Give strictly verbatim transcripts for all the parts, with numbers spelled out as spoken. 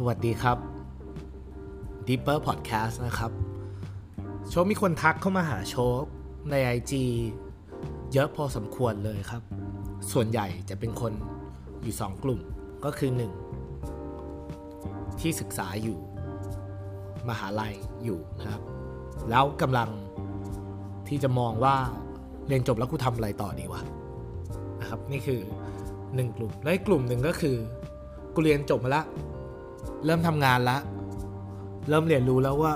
สวัสดีครับ Deeper Podcast นะครับโชว์มีคนทักเข้ามาหาโชว์ใน ไอ จี เยอะพอสมควรเลยครับส่วนใหญ่จะเป็นคนอยู่สองกลุ่มก็คือหนึ่งที่ศึกษาอยู่มหาลัยอยู่นะครับแล้วกำลังที่จะมองว่าเรียนจบแล้วกูทำอะไรต่อดีวะนะครับนี่คือหนึ่งกลุ่มและอีกกลุ่มหนึ่งก็คือกูเรียนจบมาละเริ่มทำงานละเริ่มเรียนรู้แล้วว่า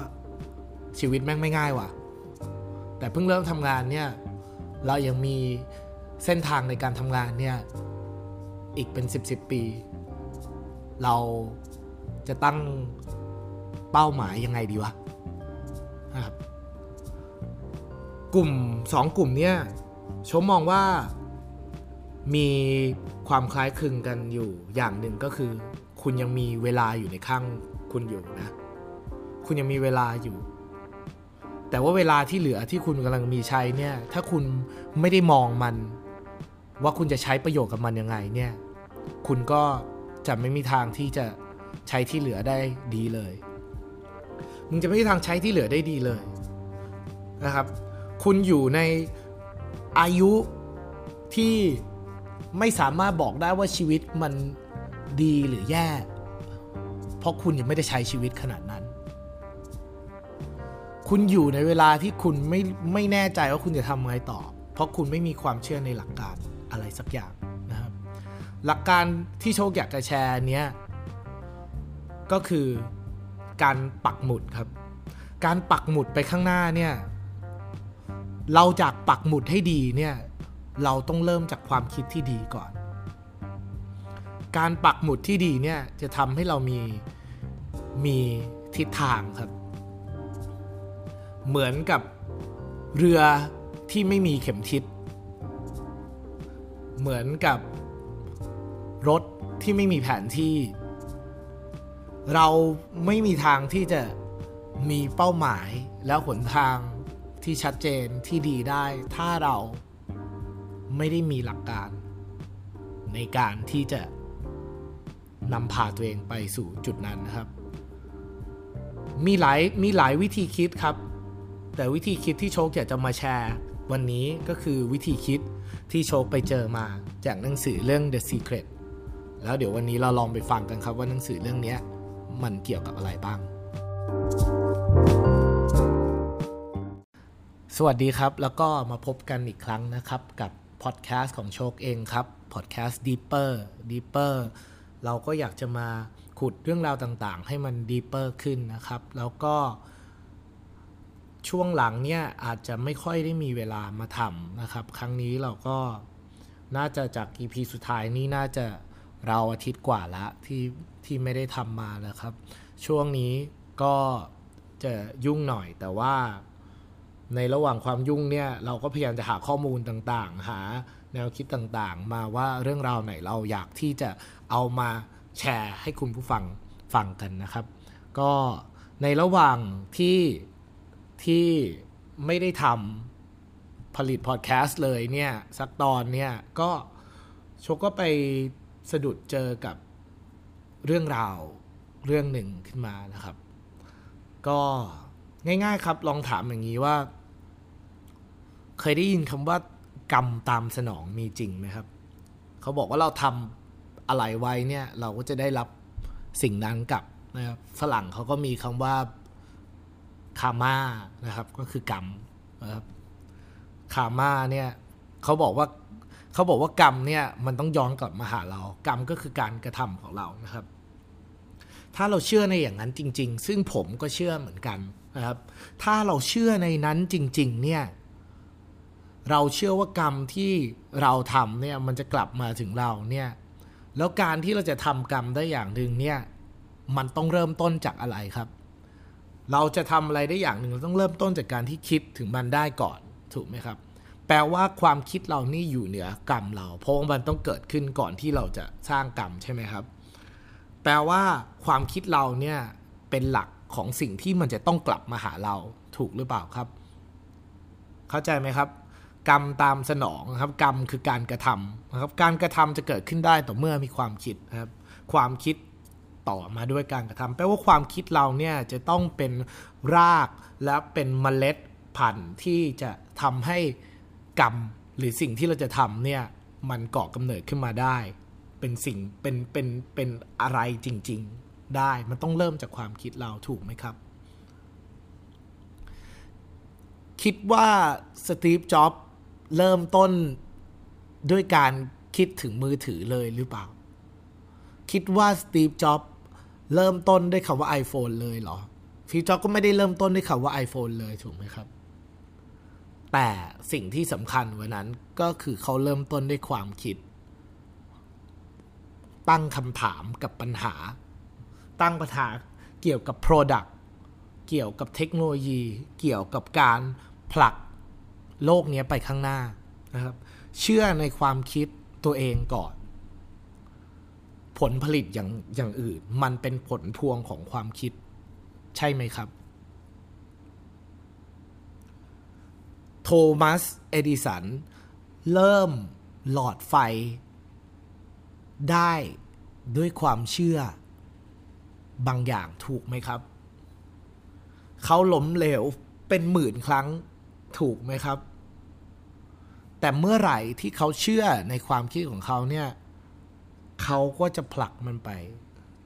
ชีวิตแม่งไม่ง่ายว่ะแต่เพิ่งเริ่มทำงานเนี่ยเรายังมีเส้นทางในการทำงานเนี่ยอีกเป็นสิบสิบปีเราจะตั้งเป้าหมายยังไงดีวะนะครับกลุ่มสองกลุ่มเนี่ยชมมองว่ามีความคล้ายคลึงกันอยู่อย่างหนึ่งก็คือคุณยังมีเวลาอยู่ในข้างคุณอยู่นะคุณยังมีเวลาอยู่แต่ว่าเวลาที่เหลือที่คุณกำลังมีใช้เนี่ยถ้าคุณไม่ได้มองมันว่าคุณจะใช้ประโยชน์กับมันยังไงเนี่ยคุณก็จะไม่มีทางที่จะใช้ที่เหลือได้ดีเลยมึงจะไม่มีทางใช้ที่เหลือได้ดีเลยนะครับคุณอยู่ในอายุที่ไม่สามารถบอกได้ว่าชีวิตมันดีหรือแย่เพราะคุณยังไม่ได้ใช้ชีวิตขนาดนั้นคุณอยู่ในเวลาที่คุณไม่ไม่แน่ใจว่าคุณจะทำไงต่อเพราะคุณไม่มีความเชื่อในหลักการอะไรสักอย่างนะครับหลักการที่โชคอยากจะแชร์เนี้ยก็คือการปักหมุดครับการปักหมุดไปข้างหน้าเนี่ยเราจากปักหมุดให้ดีเนี่ยเราต้องเริ่มจากความคิดที่ดีก่อนการปักหมุดที่ดีเนี่ยจะทำให้เรามีมีทิศทางครับเหมือนกับเรือที่ไม่มีเข็มทิศเหมือนกับรถที่ไม่มีแผนที่เราไม่มีทางที่จะมีเป้าหมายและหนทางที่ชัดเจนที่ดีได้ถ้าเราไม่ได้มีหลักการในการที่จะนำพาตัวเองไปสู่จุดนั้นนะครับมีหลายมีหลายวิธีคิดครับแต่วิธีคิดที่โชคอยากจะมาแชร์วันนี้ก็คือวิธีคิดที่โชคไปเจอมาจากหนังสือเรื่อง The Secret แล้วเดี๋ยววันนี้เราลองไปฟังกันครับว่าหนังสือเรื่องนี้มันเกี่ยวกับอะไรบ้างสวัสดีครับแล้วก็มาพบกันอีกครั้งนะครับกับพอดแคสต์ของโชคเองครับพอดแคสต์ Deeper Deeper เราก็อยากจะมาขุดเรื่องราวต่างๆให้มัน Deeper ขึ้นนะครับแล้วก็ช่วงหลังเนี่ยอาจจะไม่ค่อยได้มีเวลามาทำนะครับครั้งนี้เราก็น่าจะจาก อี พี สุดท้ายนี่น่าจะเราอาทิตย์กว่าละที่ที่ไม่ได้ทำมาแล้วครับช่วงนี้ก็จะยุ่งหน่อยแต่ว่าในระหว่างความยุ่งเนี่ยเราก็พยายามจะหาข้อมูลต่างๆหาแนวคิดต่างๆมาว่าเรื่องราวไหนเราอยากที่จะเอามาแชร์ให้คุณผู้ฟังฟังกันนะครับก็ในระหว่างที่ที่ไม่ได้ทำผลิตพอดแคสต์เลยเนี่ยสักตอนเนี่ยก็โชคก็ไปสะดุดเจอกับเรื่องราวเรื่องหนึ่งขึ้นมานะครับก็ง่ายๆครับลองถามอย่างนี้ว่าเคยได้ยินคำว่ากรรมตามสนองมีจริงไหมครับเขาบอกว่าเราทำอะไรไว้เนี่ยเราก็จะได้รับสิ่งนั้นกลับนะครับฝรั่งเขาก็มีคำว่าคาร์มานะครับก็คือกรรมนะครับคาร์มาเนี่ยเขาบอกว่าเขาบอกว่ากรรมเนี่ยมันต้องย้อนกลับมาหาเรากรรมก็คือการกระทำของเรานะครับถ้าเราเชื่อในอย่างนั้นจริงๆซึ่งผมก็เชื่อเหมือนกันนะครับถ้าเราเชื่อในนั้นจริงๆเนี่ยเราเชื่อว่ากรรมที่เราทำเนี่ยมันจะกลับมาถึงเราเนี่ยแล้วการที่เราจะทำกรรมได้อย่างนึงเนี่ยมันต้องเริ่มต้นจากอะไรครับเราจะทำอะไรได้อย่างหนึ่งเราต้องเริ่มต้นจากการที่คิดถึงมันได้ก่อนถูกไหมครับแปลว่าความคิดเรานี่อยู่เหนือกรรมเราเพราะมันต้องเกิดขึ้นก่อนที่เราจะสร้างกรรมใช่ไหมครับแปลว่าความคิดเราเนี่ยเป็นหลักของสิ่งที่มันจะต้องกลับมาหาเราถูกหรือเปล่าครับเข้าใจไหมครับกรรมตามสนองนะครับกรรมคือการกระทำนะครับการกระทำจะเกิดขึ้นได้ต่อเมื่อมีความคิดนะครับความคิด ต่อมาด้วยการกระทำแปลว่าความคิดเราเนี่ยจะต้องเป็นรากและเป็นเมล็ดพันธุ์ที่จะทำให้กรรมหรือสิ่งที่เราจะทำเนี่ยมันก่อกำเนิดขึ้นมาได้เป็นสิ่งเป็นเป็นเป็นอะไรจริงๆได้มันต้องเริ่มจากความคิดเราถูกไหมครับคิดว่าสตีฟจ็อบส์เริ่มต้นด้วยการคิดถึงมือถือเลยหรือเปล่าคิดว่าสตีฟจ็อบส์เริ่มต้นด้วยคำว่า iPhone เลยเหรอสตีฟจ็อบส์ก็ไม่ได้เริ่มต้นด้วยคำว่า iPhone เลยถูกไหมครับแต่สิ่งที่สำคัญกว่านั้นก็คือเขาเริ่มต้นด้วยความคิดตั้งคำถามกับปัญหาตั้งปัญหาเกี่ยวกับ Product เกี่ยวกับเทคโนโลยีเกี่ยวกับการผลักโลกนี้ไปข้างหน้านะครับเชื่อในความคิดตัวเองก่อนผลผลิตอย่างอย่างอื่นมันเป็นผลพวงของความคิดใช่ไหมครับโทมัสเอดิสันเริ่มหลอดไฟได้ด้วยความเชื่อบางอย่างถูกไหมครับเขาล้มเหลวเป็นหมื่นครั้งถูกไหมครับแต่เมื่อไหร่ที่เขาเชื่อในความคิดของเขาเนี่ยเขาก็จะผลักมันไป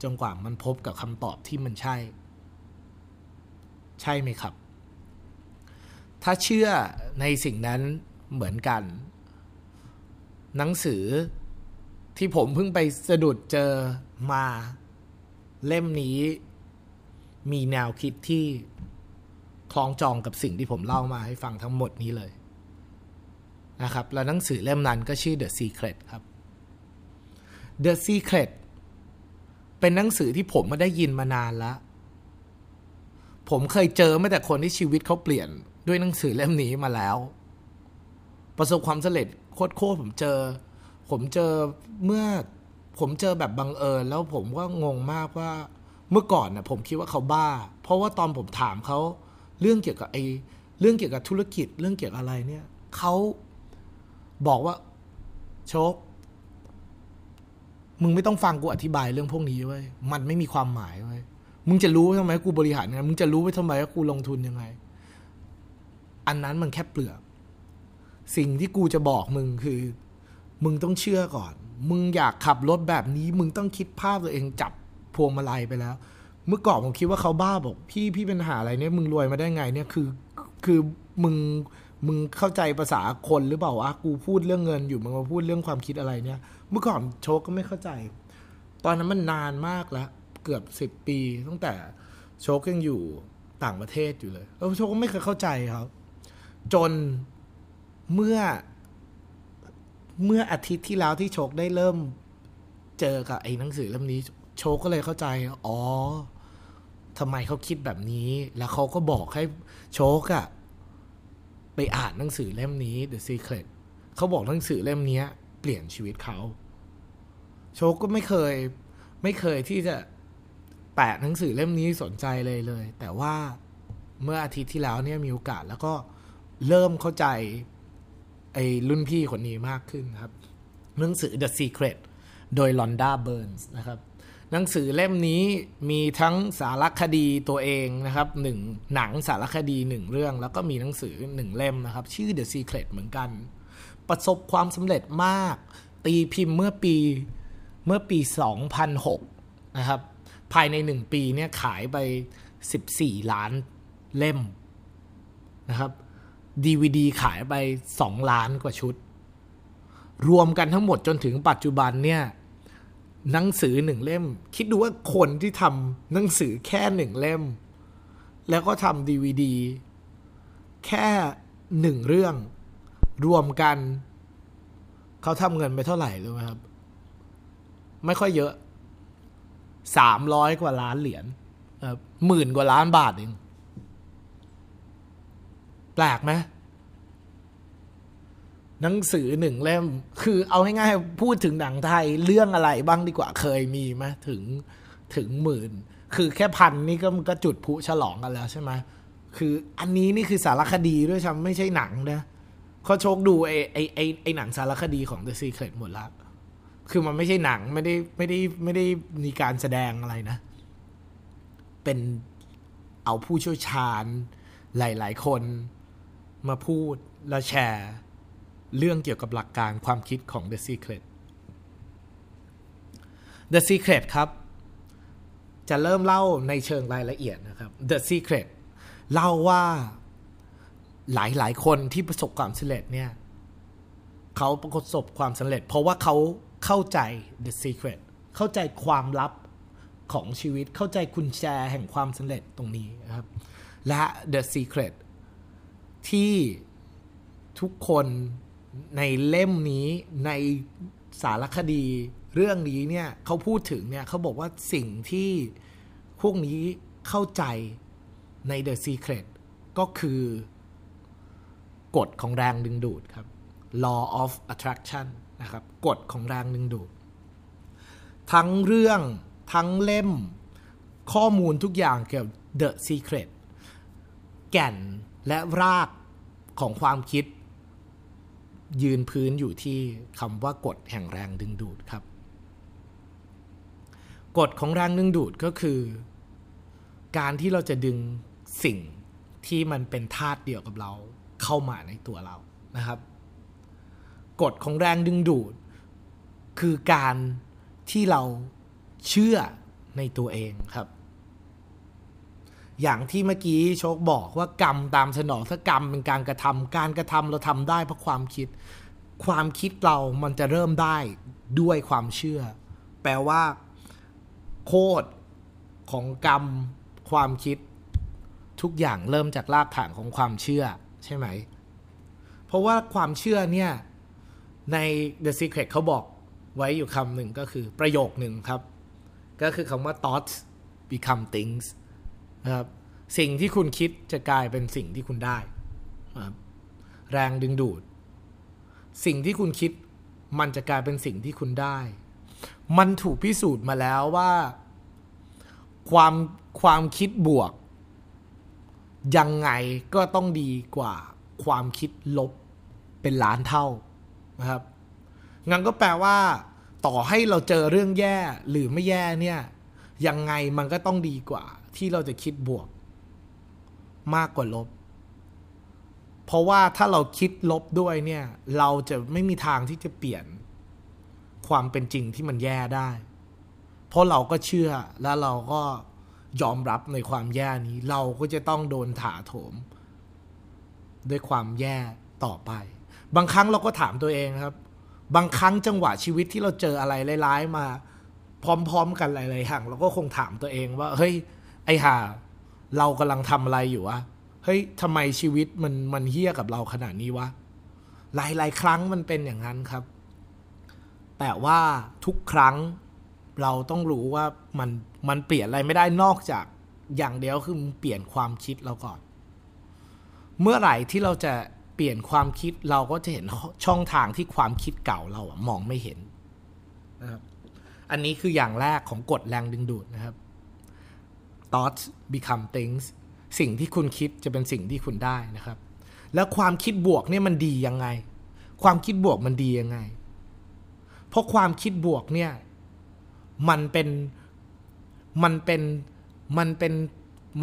จนกว่ามันพบกับคำตอบที่มันใช่ใช่ไหมครับถ้าเชื่อในสิ่งนั้นเหมือนกันหนังสือที่ผมเพิ่งไปสะดุดเจอมาเล่มนี้มีแนวคิดที่คล้องจองกับสิ่งที่ผมเล่ามาให้ฟังทั้งหมดนี้เลยนะครับแล้วหนังสือเล่มนั้นก็ชื่อ The Secret ครับ The Secret เป็นหนังสือที่ผมไม่ได้ยินมานานแล้วผมเคยเจอมาแต่คนที่ชีวิตเขาเปลี่ยนด้วยหนังสือเล่มนี้มาแล้วประสบความสำเร็จโคตรโคตรผมเจอผมเจอเมื่อผมเจอแบบบังเอิญแล้วผมก็งงมากว่าเมื่อก่อนนะผมคิดว่าเขาบ้าเพราะว่าตอนผมถามเขาเรื่องเกี่ยวกับไอ้เรื่องเกี่ยวกับธุรกิจเรื่องเกี่ยวกับอะไรเนี่ยเขาบอกว่าโชคมึงไม่ต้องฟังกูอธิบายเรื่องพวกนี้เว้ยมันไม่มีความหมายเว้ยมึงจะรู้ทำไมกูบริหารยังไงมึงจะรู้ไว้ทำไมว่ากูลงทุนยังไงอันนั้นมันแค่เปลือกสิ่งที่กูจะบอกมึงคือมึงต้องเชื่อก่อนมึงอยากขับรถแบบนี้มึงต้องคิดภาพตัวเองจับพวงมาลัยไปแล้วเมื่อก่อนผมคิดว่าเขาบ้าบอกพี่พี่เป็นหาอะไรเนี่ยมึงรวยมาได้ไงเนี่ยคือคือมึงมึงเข้าใจภาษาคนหรือเปล่าวะกูพูดเรื่องเงินอยู่มึงมาพูดเรื่องความคิดอะไรเนี่ยเมื่อก่อนโชคก็ไม่เข้าใจตอนนั้นมันนานมากแล้วเกือบสิบปีตั้งแต่โชคยังอยู่ต่างประเทศอยู่เลยแล้วโชคก็ไม่เคยเข้าใจครับจนเมื่อเมื่ออาทิตย์ที่แล้วที่โชคได้เริ่มเจอกับไอ้หนังสือเล่มนี้โชคก็เลยเข้าใจอ๋อทำไมเขาคิดแบบนี้แล้วเขาก็บอกให้โชคอะไปอ่านหนังสือเล่มนี้ The Secret เขาบอกหนังสือเล่มนี้เปลี่ยนชีวิตเขาโชคก็ไม่เคยไม่เคยที่จะแปะหนังสือเล่มนี้สนใจเลยเลยแต่ว่าเมื่ออาทิตย์ที่แล้วเนี่ยมีโอกาสแล้วก็เริ่มเข้าใจไอ้รุ่นพี่คนนี้มากขึ้นครับหนังสือ The Secret โดย Rhonda Byrne นะครับหนังสือเล่มนี้มีทั้งสารคดีตัวเองนะครับหนึ่งหนังสารคดีหนึ่งเรื่องแล้วก็มีหนังสือหนึ่งเล่มนะครับชื่อ The Secret เหมือนกันประสบความสำเร็จมากตีพิมพ์เมื่อปีเมื่อปีสองพันหกนะครับภายในหนึ่งปีเนี่ยขายไปสิบสี่ล้านเล่มนะครับดี วี ดี ขายไปสองล้านกว่าชุดรวมกันทั้งหมดจนถึงปัจจุบันเนี่ยหนังสือหนึ่งเล่มคิดดูว่าคนที่ทำหนังสือแค่หนึ่งเล่มแล้วก็ทำ ดี วี ดี แค่หนึ่งเรื่องรวมกันเขาทำเงินไปเท่าไหร่รู้ไหมครับไม่ค่อยเยอะสามร้อยกว่าล้านเหรียญเอ่อหมื่นกว่าล้านบาทเองแปลกไหมหนังสือหนึ่งเล่มคือเอาง่ายๆพูดถึงหนังไทยเรื่องอะไรบ้างดีกว่าเคยมีไหมถึงถึงหมื่นคือแค่พันนี่ก็มันก็จุดพลุฉลองกันแล้วใช่ไหมคืออันนี้นี่คือสารคดีด้วยใช่ไหมไม่ใช่หนังนะเขาโชคดูไอ้ไอ้ไอ้หนังสารคดีของ The Secret หมดละ คือมันไม่ใช่หนังไม่ได้ไม่ได้ไม่ได้มีการแสดงอะไรนะเป็นเอาผู้เชี่ยวชาญหลายๆคนมาพูดและแชร์เรื่องเกี่ยวกับหลักการความคิดของ The Secret The Secret ครับจะเริ่มเล่าในเชิงรายละเอียดนะครับ The Secret เล่าว่าหลายๆคนที่ประสบความสำเร็จเนี่ยเขาประสบความสำเร็จเพราะว่าเขาเข้าใจ The Secret เข้าใจความลับของชีวิตเข้าใจกุญแจแห่งความสำเร็จตรงนี้นะครับและ The Secret ที่ทุกคนในเล่มนี้ในสารคดีเรื่องนี้เนี่ยเขาพูดถึงเนี่ยเขาบอกว่าสิ่งที่พวกนี้เข้าใจใน The Secret ก็คือกฎของแรงดึงดูดครับ Law of Attraction นะครับกฎของแรงดึงดูดทั้งเรื่องทั้งเล่มข้อมูลทุกอย่างเกี่ยวกับ The Secret แก่นและรากของความคิดยืนพื้นอยู่ที่คำว่ากฎแห่งแรงดึงดูดครับกฎของแรงดึงดูดก็คือการที่เราจะดึงสิ่งที่มันเป็นธาตุเดียวกับเราเข้ามาในตัวเรานะครับกฎของแรงดึงดูดคือการที่เราเชื่อในตัวเองครับอย่างที่เมื่อกี้โชคบอกว่ากรรมตามสนองถ้ากรรมเป็นการกระทำการกระทำเราทำได้เพราะความคิดความคิดเรามันจะเริ่มได้ด้วยความเชื่อแปลว่าโคตรของกรรมความคิดทุกอย่างเริ่มจากรากฐานของความเชื่อใช่ไหมเพราะว่าความเชื่อเนี่ยใน The Secret เขาบอกไว้อยู่คำหนึ่งก็คือประโยคหนึ่งครับก็คือคำว่า thoughts become thingsครับสิ่งที่คุณคิดจะกลายเป็นสิ่งที่คุณได้ครับแรงดึงดูดสิ่งที่คุณคิดมันจะกลายเป็นสิ่งที่คุณได้มันถูกพิสูจน์มาแล้วว่าความความคิดบวกยังไงก็ต้องดีกว่าความคิดลบเป็นล้านเท่านะครับงั้นก็แปลว่าต่อให้เราเจอเรื่องแย่หรือไม่แย่เนี่ยยังไงมันก็ต้องดีกว่าที่เราจะคิดบวกมากกว่าลบเพราะว่าถ้าเราคิดลบด้วยเนี่ยเราจะไม่มีทางที่จะเปลี่ยนความเป็นจริงที่มันแย่ได้เพราะเราก็เชื่อและเราก็ยอมรับในความแย่นี้เราก็จะต้องโดนถาโถมด้วยความแย่ต่อไปบางครั้งเราก็ถามตัวเองครับบางครั้งจังหวะชีวิตที่เราเจออะไรร้ายๆมาพร้อมๆกันหลายๆอย่างเราก็คงถามตัวเองว่าเฮ้ยไอ้ห่าเรากำลังทำอะไรอยู่วะเฮ้ยทำไมชีวิตมันมันเหี้ยกับเราขนาดนี้วะหลายๆครั้งมันเป็นอย่างนั้นครับแต่ว่าทุกครั้งเราต้องรู้ว่ามันมันเปลี่ยนอะไรไม่ได้นอกจากอย่างเดียวคือเปลี่ยนความคิดเราก่อนเมื่อไหร่ที่เราจะเปลี่ยนความคิดเราก็จะเห็นช่องทางที่ความคิดเก่าเราอะมองไม่เห็นนะครับอันนี้คืออย่างแรกของกฎแรงดึงดูดนะครับthoughts become things สิ่งที่คุณคิดจะเป็นสิ่งที่คุณได้นะครับแล้วความคิดบวกเนี่ยมันดียังไงความคิดบวกมันดียังไงเพราะความคิดบวกเนี่ยมันเป็นมันเป็นมันเป็น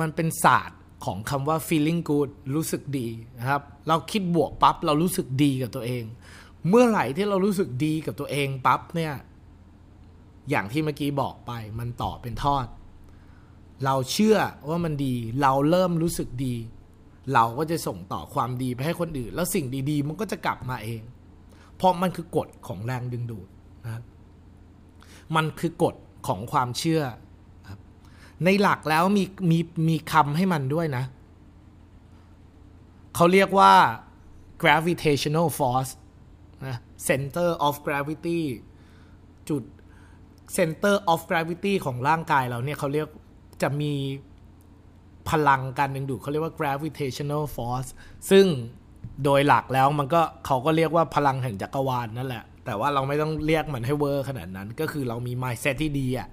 มันเป็นศาสตร์ของคำว่า feeling good รู้สึกดีนะครับเราคิดบวกปั๊บเรารู้สึกดีกับตัวเองเมื่อไหร่ที่เรารู้สึกดีกับตัวเองปั๊บเนี่ยอย่างที่เมื่อกี้บอกไปมันต่อเป็นทอดเราเชื่อว่ามันดีเราเริ่มรู้สึกดีเราก็จะส่งต่อความดีไปให้คนอื่นแล้วสิ่งดีๆมันก็จะกลับมาเองเพราะมันคือกฎของแรงดึงดูดนะมันคือกฎของความเชื่อครับในหลักแล้วมีมีมีคำให้มันด้วยนะเขาเรียกว่า gravitational force นะ center of gravity จุด center of gravity ของร่างกายเราเนี่ยเขาเรียกจะมีพลังการดึงดูดเขาเรียกว่า gravitational force ซึ่งโดยหลักแล้วมันก็เขาก็เรียกว่าพลังแห่งจักรวาลนั่นแหละแต่ว่าเราไม่ต้องเรียกมันให้เวอร์ขนาดนั้นก็คือเรามี mindset ที่ดีอ่ะ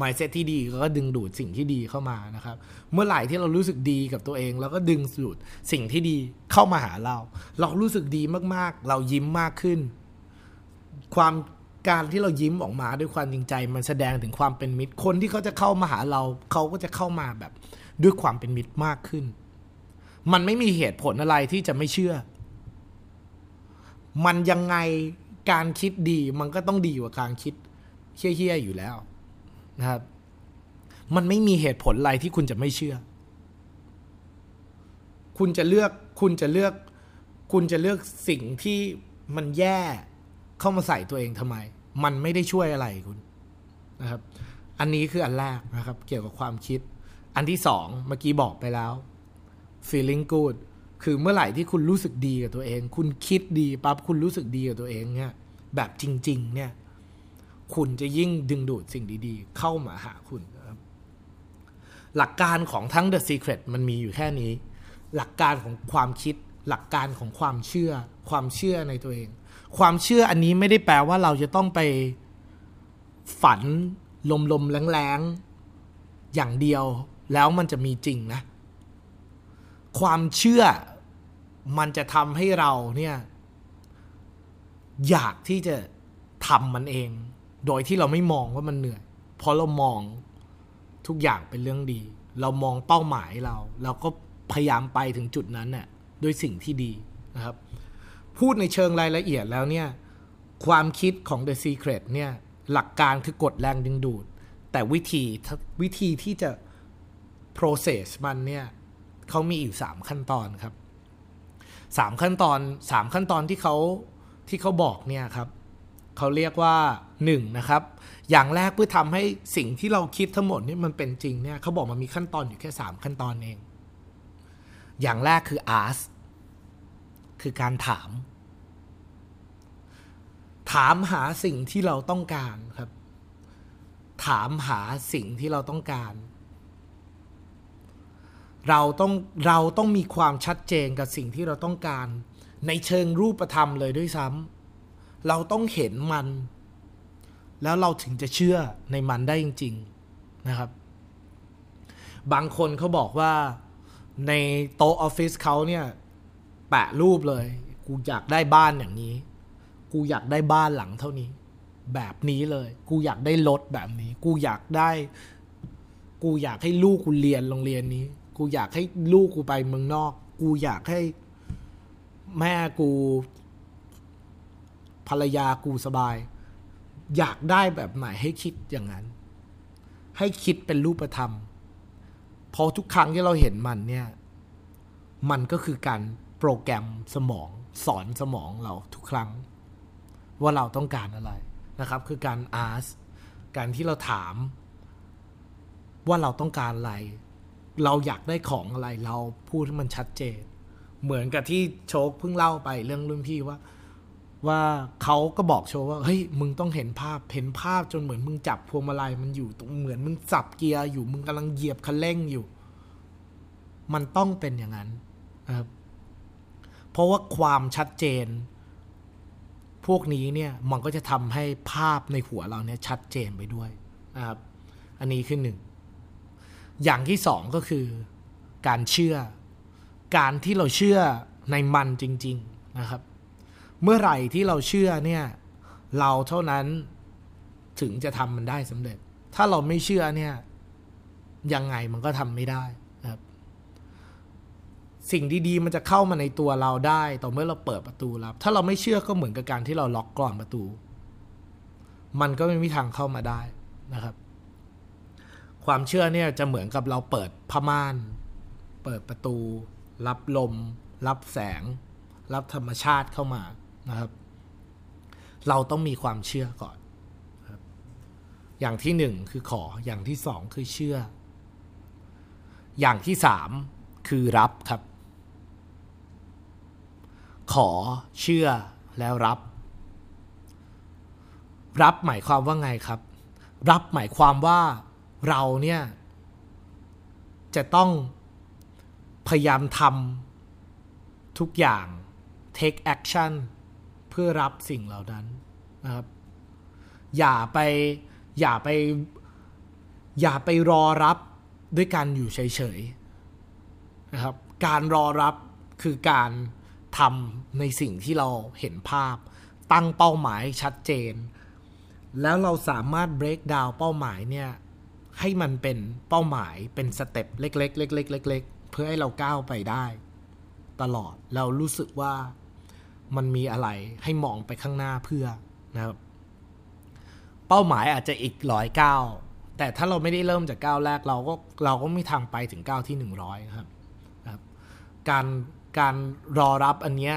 mindset ที่ดีก็ดึงดูดสิ่งที่ดีเข้ามานะครับเมื่อไหร่ที่เรารู้สึกดีกับตัวเองเราก็ดึงดูดสิ่งที่ดีเข้ามาหาเราเรารู้สึกดีมากๆเรายิ้มมากขึ้นความ การที่เรายิ้มออกมาด้วยความจริงใจมันแสดงถึงความเป็นมิตรคนที่เขาจะเข้ามาหาเราเขาก็จะเข้ามาแบบด้วยความเป็นมิตรมากขึ้นมันไม่มีเหตุผลอะไรที่จะไม่เชื่อมันยังไงการคิดดีมันก็ต้องดีกว่าการคิดเหี้ยๆอยู่แล้วนะครับมันไม่มีเหตุผลอะไรที่คุณจะไม่เชื่อคุณจะเลือกคุณจะเลือกคุณจะเลือกสิ่งที่มันแย่เข้ามาใส่ตัวเองทำไมมันไม่ได้ช่วยอะไรคุณนะครับอันนี้คืออันแรกนะครับเกี่ยวกับความคิดอันที่สองเมื่อกี้บอกไปแล้ว feeling good คือเมื่อไหร่ที่คุณรู้สึกดีกับตัวเองคุณคิดดีปั๊บคุณรู้สึกดีกับตัวเองเนี่ยแบบจริงๆเนี่ยคุณจะยิ่งดึงดูดสิ่งดีๆเข้ามาหาคุณนะครับหลักการของทั้ง The Secret มันมีอยู่แค่นี้หลักการของความคิดหลักการของความเชื่อความเชื่อในตัวเองความเชื่ออันนี้ไม่ได้แปลว่าเราจะต้องไปฝันลมๆแรงๆอย่างเดียวแล้วมันจะมีจริงนะความเชื่อมันจะทำให้เราเนี่ยอยากที่จะทำมันเองโดยที่เราไม่มองว่ามันเหนื่อยเพราะเรามองทุกอย่างเป็นเรื่องดีเรามองเป้าหมายเราเราก็พยายามไปถึงจุดนั้นน่ะด้วยสิ่งที่ดีนะครับพูดในเชิงรายละเอียดแล้วเนี่ยความคิดของ The Secret เนี่ยหลักการคือกฎแรงดึงดูดแต่วิธีวิธีที่จะ process มันเนี่ยเขามีอยู่สามขั้นตอนครับสามขั้นตอนสามขั้นตอนที่เขาที่เขาบอกเนี่ยครับเขาเรียกว่าหนึ่งนะครับอย่างแรกเพื่อทำให้สิ่งที่เราคิดทั้งหมดนี่มันเป็นจริงเนี่ยเขาบอกมันมีขั้นตอนอยู่แค่สามขั้นตอนเองอย่างแรกคือ ask คือการถามถามหาสิ่งที่เราต้องการครับถามหาสิ่งที่เราต้องการเราต้องเราต้องมีความชัดเจนกับสิ่งที่เราต้องการในเชิงรูปธรรมเลยด้วยซ้ำเราต้องเห็นมันแล้วเราถึงจะเชื่อในมันได้จริงๆนะครับบางคนเขาบอกว่าในโต๊ะออฟฟิศเขาเนี่ยแปะรูปเลยกูอยากได้บ้านอย่างนี้กูอยากได้บ้านหลังเท่านี้แบบนี้เลยกูอยากได้รถแบบนี้กูอยากได้กูอยากให้ลูกกูเรียนโรงเรียนนี้กูอยากให้ลูกกูไปเมืองนอกกูอยากให้แม่กูภรรยากูสบายอยากได้แบบไหนให้คิดอย่างนั้นให้คิดเป็นรูปธรรมพอทุกครั้งที่เราเห็นมันเนี่ยมันก็คือการโปรแกรมสมองสอนสมองเราทุกครั้งว่าเราต้องการอะไรนะครับคือการ ask การที่เราถามว่าเราต้องการอะไรเราอยากได้ของอะไรเราพูดให้มันชัดเจนเหมือนกับที่โชคเพิ่งเล่าไปเรื่องรุ่นพี่ว่าว่าเขาก็บอกโชคว่าเฮ้ยมึงต้องเห็นภาพเห็นภาพจนเหมือนมึงจับพวงมาลัยมันอยู่ตรงเหมือนมึงสับเกียร์อยู่มึงกำลังเหยียบคันเร่งอยู่มันต้องเป็นอย่างนั้นนะครับเพราะว่าความชัดเจนพวกนี้เนี่ยมันก็จะทำให้ภาพในหัวเราเนี่ยชัดเจนไปด้วยนะครับอันนี้คือหนึ่งอย่างที่สองก็คือการเชื่อการที่เราเชื่อในมันจริงๆนะครับเมื่อไหร่ที่เราเชื่อเนี่ยเราเท่านั้นถึงจะทำมันได้สำเร็จถ้าเราไม่เชื่อเนี่ยยังไงมันก็ทำไม่ได้นะครับสิ่งดีๆมันจะเข้ามาในตัวเราได้ต่อเมื่อเราเปิดประตูรับถ้าเราไม่เชื่อก็เหมือนกับการที่เราล็อกกลอนประตูมันก็ไม่มีทางเข้ามาได้นะครับความเชื่อเนี่ยจะเหมือนกับเราเปิดผ้าม่านเปิดประตูรับลมรับแสงรับธรรมชาติเข้ามานะครับเราต้องมีความเชื่อก่อนครับอย่างที่หนึ่งคือขออย่างที่สองคือเชื่ออย่างที่สามคือรับครับขอเชื่อแล้วรับรับหมายความว่าไงครับรับหมายความว่าเราเนี่ยจะต้องพยายามทำทุกอย่าง take action เพื่อรับสิ่งเหล่านั้นนะครับอย่าไปอย่าไปอย่าไปรอรับด้วยการอยู่เฉยๆนะครับการรอรับคือการทำในสิ่งที่เราเห็นภาพตั้งเป้าหมายชัดเจน แล้วเราสามารถ break down เป้าหมายเนี่ยให้มันเป็นเป้าหมายเป็นสเต็ปเล็กๆเล็กๆเล็กๆเพื่อให้เราก้าวไปได้ตลอดเรารู้สึกว่ามันมีอะไรให้มองไปข้างหน้าเพื่อนะครับเป้าหมายอาจจะอีกร้อยเก้าแต่ถ้าเราไม่ได้เริ่มจากก้าวแรกเราก็เราก็ไม่ทางไปถึงก้าวที่หนึ่งร้อยนะครับการการรอรับอันเนี้ย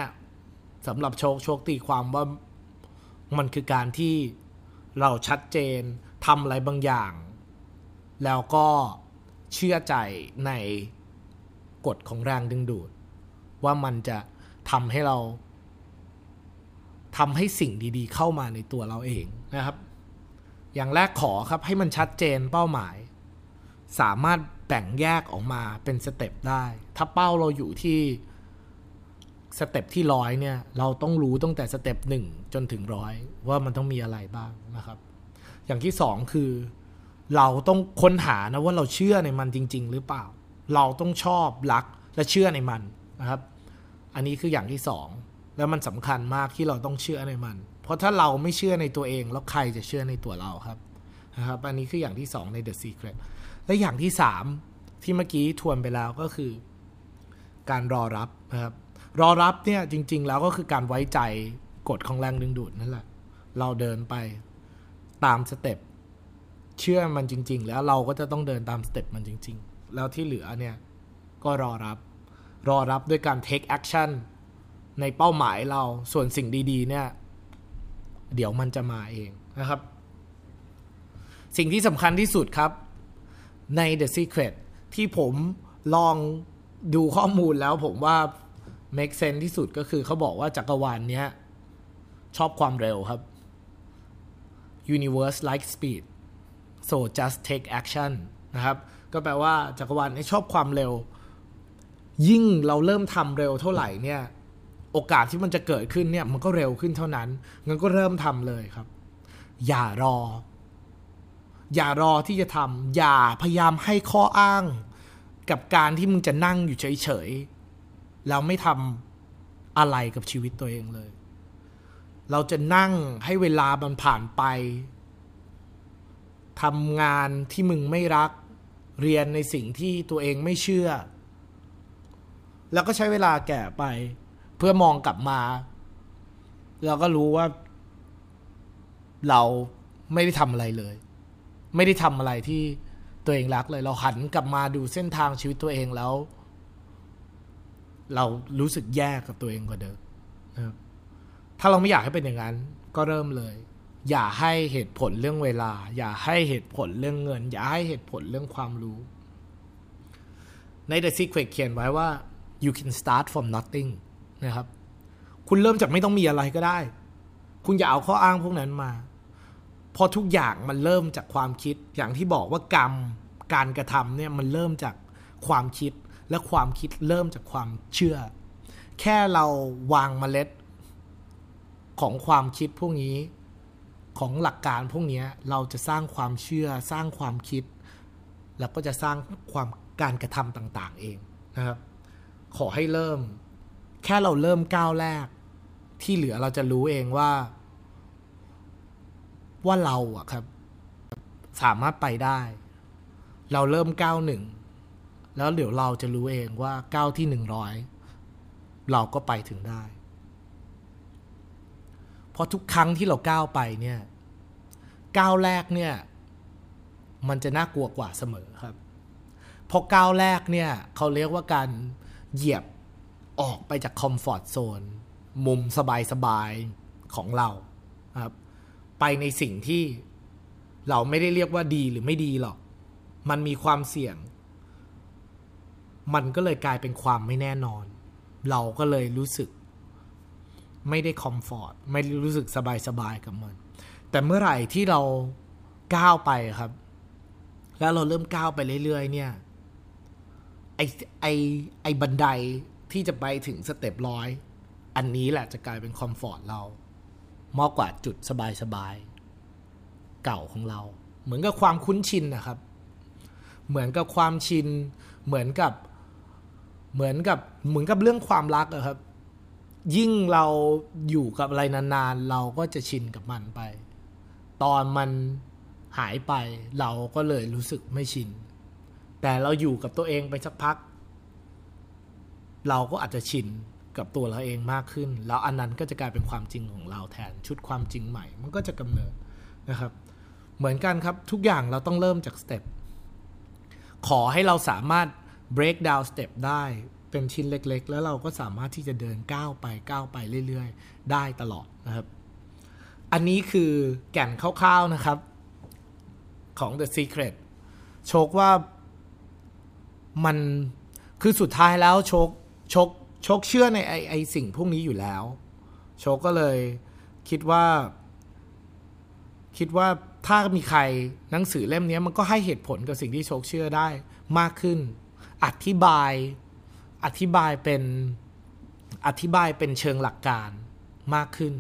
สำหรับโชคโชคตีความว่ามันคือการที่เราชัดเจนทำอะไรบางอย่างแล้วก็เชื่อใจในกฎของแรงดึงดูดว่ามันจะทำให้เราทำให้สิ่งดีๆเข้ามาในตัวเราเองนะครับอย่างแรกขอครับให้มันชัดเจนเป้าหมายสามารถแบ่งแยกออกมาเป็นสเต็ปได้ถ้าเป้าเราอยู่ที่สเต็ปที่หนึ่งร้อยเนี่ยเราต้องรู้ตั้งแต่สเต็ปหนึ่งจนถึงหนึ่งร้อยว่ามันต้องมีอะไรบ้างนะครับอย่างที่สองคือเราต้องค้นหานะว่าเราเชื่อในมันจริงๆหรือเปล่าเราต้องชอบรักและเชื่อในมันนะครับอันนี้คืออย่างที่สองแล้วมันสำคัญมากที่เราต้องเชื่อในมันเพราะถ้าเราไม่เชื่อในตัวเองแล้วใครจะเชื่อในตัวเราครับนะครับอันนี้คืออย่างที่สองใน The Secret และอย่างที่สามที่เมื่อกี้ทวนไปแล้วก็คือการรอรับนะครับรอรับเนี่ยจริงๆแล้วก็คือการไว้ใจกฎของแรงดึงดูดนั่นแหละเราเดินไปตามสเต็ปเชื่อมันจริงๆแล้วเราก็จะต้องเดินตามสเต็ปมันจริงๆแล้วที่เหลือเนี่ยก็รอรับรอรับด้วยการ take action ในเป้าหมายเราส่วนสิ่งดีๆเนี่ยเดี๋ยวมันจะมาเองนะครับสิ่งที่สำคัญที่สุดครับใน The Secret ที่ผมลองดูข้อมูลแล้วผมว่า make sense ที่สุดก็คือเขาบอกว่าจักรวาลเนี้ยชอบความเร็วครับ Universe like speed so just take action นะครับก็แปลว่าจักรวาลชอบความเร็วยิ่งเราเริ่มทำเร็วเท่าไหร่เนี่ยโอกาสที่มันจะเกิดขึ้นเนี่ยมันก็เร็วขึ้นเท่านั้นงั้นก็เริ่มทำเลยครับอย่ารออย่ารอที่จะทำอย่าพยายามให้ข้ออ้างกับการที่มึงจะนั่งอยู่เฉยๆแล้วไม่ทำอะไรกับชีวิตตัวเองเลยเราจะนั่งให้เวลามันผ่านไปทำงานที่มึงไม่รักเรียนในสิ่งที่ตัวเองไม่เชื่อแล้วก็ใช้เวลาแก่ไปเพื่อมองกลับมาเราก็รู้ว่าเราไม่ได้ทำอะไรเลยไม่ได้ทำอะไรที่ตัวเองรักเลยเราหันกลับมาดูเส้นทางชีวิตตัวเองแล้วเรารู้สึกแย่กับตัวเองกว่าเดิมนะครับถ้าเราไม่อยากให้เป็นอย่างนั้นก็เริ่มเลยอย่าให้เหตุผลเรื่องเวลาอย่าให้เหตุผลเรื่องเงินอย่าให้เหตุผลเรื่องความรู้ใน The Secret เขียนไว้ว่า you can start from nothing นะครับคุณเริ่มจากไม่ต้องมีอะไรก็ได้คุณอย่าเอาข้ออ้างพวกนั้นมาพอทุกอย่างมันเริ่มจากความคิดอย่างที่บอกว่ากรรมการกระทำเนี่ยมันเริ่มจากความคิดและความคิดเริ่มจากความเชื่อแค่เราวางเมล็ดของความคิดพวกนี้ของหลักการพวกนี้เราจะสร้างความเชื่อสร้างความคิดแล้วก็จะสร้างความการกระทำต่างๆเองนะครับขอให้เริ่มแค่เราเริ่มก้าวแรกที่เหลือเราจะรู้เองว่าว่าเราอะครับสามารถไปได้เราเริ่มก้าวหนึ่งแล้วเดี๋ยวเราจะรู้เองว่าก้าวที่หนึ่งร้อยเราก็ไปถึงได้เพราะทุกครั้งที่เราก้าวไปเนี่ยก้าวแรกเนี่ยมันจะน่ากลัวกว่าเสมอครับเพราะก้าวแรกเนี่ยเขาเรียกว่าการเหยียบออกไปจากคอมฟอร์ตโซนมุมสบายๆของเราครับไปในสิ่งที่เราไม่ได้เรียกว่าดีหรือไม่ดีหรอกมันมีความเสี่ยงมันก็เลยกลายเป็นความไม่แน่นอนเราก็เลยรู้สึกไม่ได้คอมฟอร์ตไม่รู้สึกสบายๆกับมันแต่เมื่อไหร่ที่เราก้าวไปครับแล้วเราเริ่มก้าวไปเรื่อยๆเนี่ยไอ้ไอ้ไอ้บันไดที่จะไปถึงสเต็ปร้อยอันนี้แหละจะกลายเป็นคอมฟอร์ตเรามากกว่าจุดสบายๆเก่าของเราเหมือนกับความคุ้นชินนะครับเหมือนกับความชินเหมือนกับเหมือนกับเหมือนกับเรื่องความรักอะครับยิ่งเราอยู่กับอะไรนานๆเราก็จะชินกับมันไป ตอนมันหายไปเราก็เลยรู้สึกไม่ชินแต่เราอยู่กับตัวเองไปสักพักเราก็อาจจะชินกับตัวเราเองมากขึ้นแล้วอันนั้นก็จะกลายเป็นความจริงของเราแทนชุดความจริงใหม่มันก็จะกำเนิดนะครับเหมือนกันครับทุกอย่างเราต้องเริ่มจากสเต็ปขอให้เราสามารถ break down step ได้เป็นชิ้นเล็กๆแล้วเราก็สามารถที่จะเดินก้าวไปก้าวไปเรื่อยๆได้ตลอดนะครับอันนี้คือแก่นคร่าวๆนะครับของ The Secret โชคว่ามันคือสุดท้ายแล้วโชคโชคโชคเชื่อในไอไอสิ่งพวกนี้อยู่แล้วโชคก็เลยคิดว่าคิดว่าถ้ามีใครหนังสือเล่มนี้มันก็ให้เหตุผลกับสิ่งที่โชคเชื่อได้มากขึ้นอธิบายอธิบายเป็นอธิบายเป็นเชิงหลักการมากขึ้น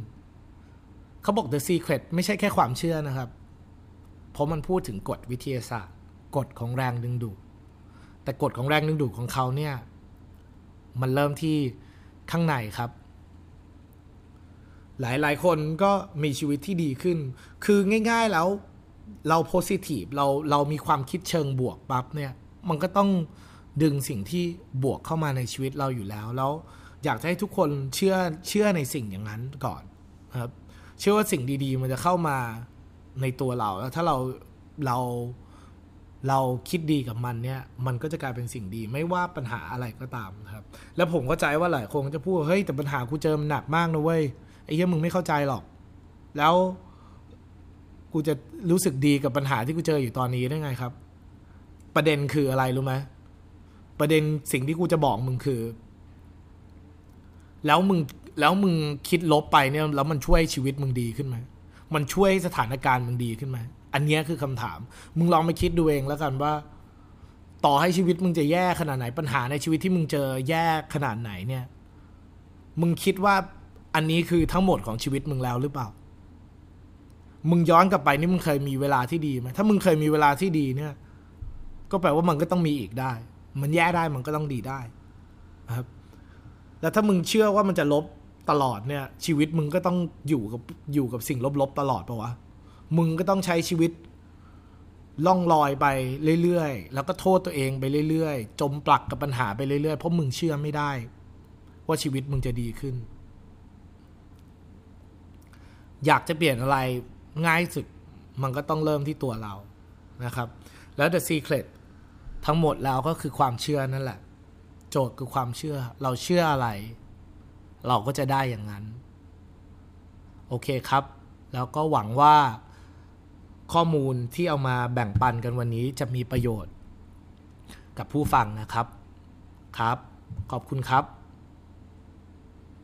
เขาบอก The Secret ไม่ใช่แค่ความเชื่อนะครับเพราะมันพูดถึงกฎวิทยาศาสตร์กฎของแรงดึงดูดแต่กฎของแรงดึงดูดของเขาเนี่ยมันเริ่มที่ข้างในครับหลายๆคนก็มีชีวิตที่ดีขึ้นคือง่ายๆแล้วเราโพสิทีฟเราเรามีความคิดเชิงบวกปั๊บเนี่ยมันก็ต้องดึงสิ่งที่บวกเข้ามาในชีวิตเราอยู่แล้วแล้วอยากให้ทุกคนเชื่อเชื่อในสิ่งอย่างนั้นก่อนครับเชื่อว่าสิ่งดีๆมันจะเข้ามาในตัวเราแล้วถ้าเราเราเราคิดดีกับมันเนี่ยมันก็จะกลายเป็นสิ่งดีไม่ว่าปัญหาอะไรก็ตามนะครับแล้วผมเข้าใจว่าหลายคนจะพูดเฮ้ยแต่ปัญหากูเจอมันหนักมากนะเว้ยไอ้เหี้ยมึงไม่เข้าใจหรอกแล้วกูจะรู้สึกดีกับปัญหาที่กูเจออยู่ตอนนี้ได้ไงครับประเด็นคืออะไรรู้ไหมประเด็นสิ่งที่กูจะบอกมึงคือแล้วมึงแล้วมึงคิดลบไปเนี่ยแล้วมันช่วยชีวิตมึงดีขึ้นไหมมันช่วยสถานการณ์มึงดีขึ้นไหมอันนี้คือคำถามมึงลองไปคิดดูเองแล้วกันว่าต่อให้ชีวิตมึงจะแย่ขนาดไหนปัญหาในชีวิตที่มึงเจอแย่ขนาดไหนเนี่ยมึงคิดว่าอันนี้คือทั้งหมดของชีวิตมึงแล้วหรือเปล่ามึงย้อนกลับไปนี่มึงเคยมีเวลาที่ดีไหมถ้ามึงเคยมีเวลาที่ดีเนี่ยก็แปลว่ามันก็ต้องมีอีกได้มันแย่ได้มันก็ต้องดีได้นะครับแล้วถ้ามึงเชื่อว่ามันจะลบตลอดเนี่ยชีวิตมึงก็ต้องอยู่กับอยู่กับสิ่งลบๆตลอดปะวะมึงก็ต้องใช้ชีวิตล่องลอยไปเรื่อยๆแล้วก็โทษตัวเองไปเรื่อยๆจมปลักกับปัญหาไปเรื่อยๆเพราะมึงเชื่อไม่ได้ว่าชีวิตมึงจะดีขึ้นอยากจะเปลี่ยนอะไรง่ายสุดมันก็ต้องเริ่มที่ตัวเรานะครับแล้ว The Secret ทั้งหมดแล้วก็คือความเชื่อนั่นแหละโจทย์คือความเชื่อเราเชื่ออะไรเราก็จะได้อย่างนั้นโอเคครับแล้วก็หวังว่าข้อมูลที่เอามาแบ่งปันกันวันนี้จะมีประโยชน์กับผู้ฟังนะครับครับขอบคุณครับ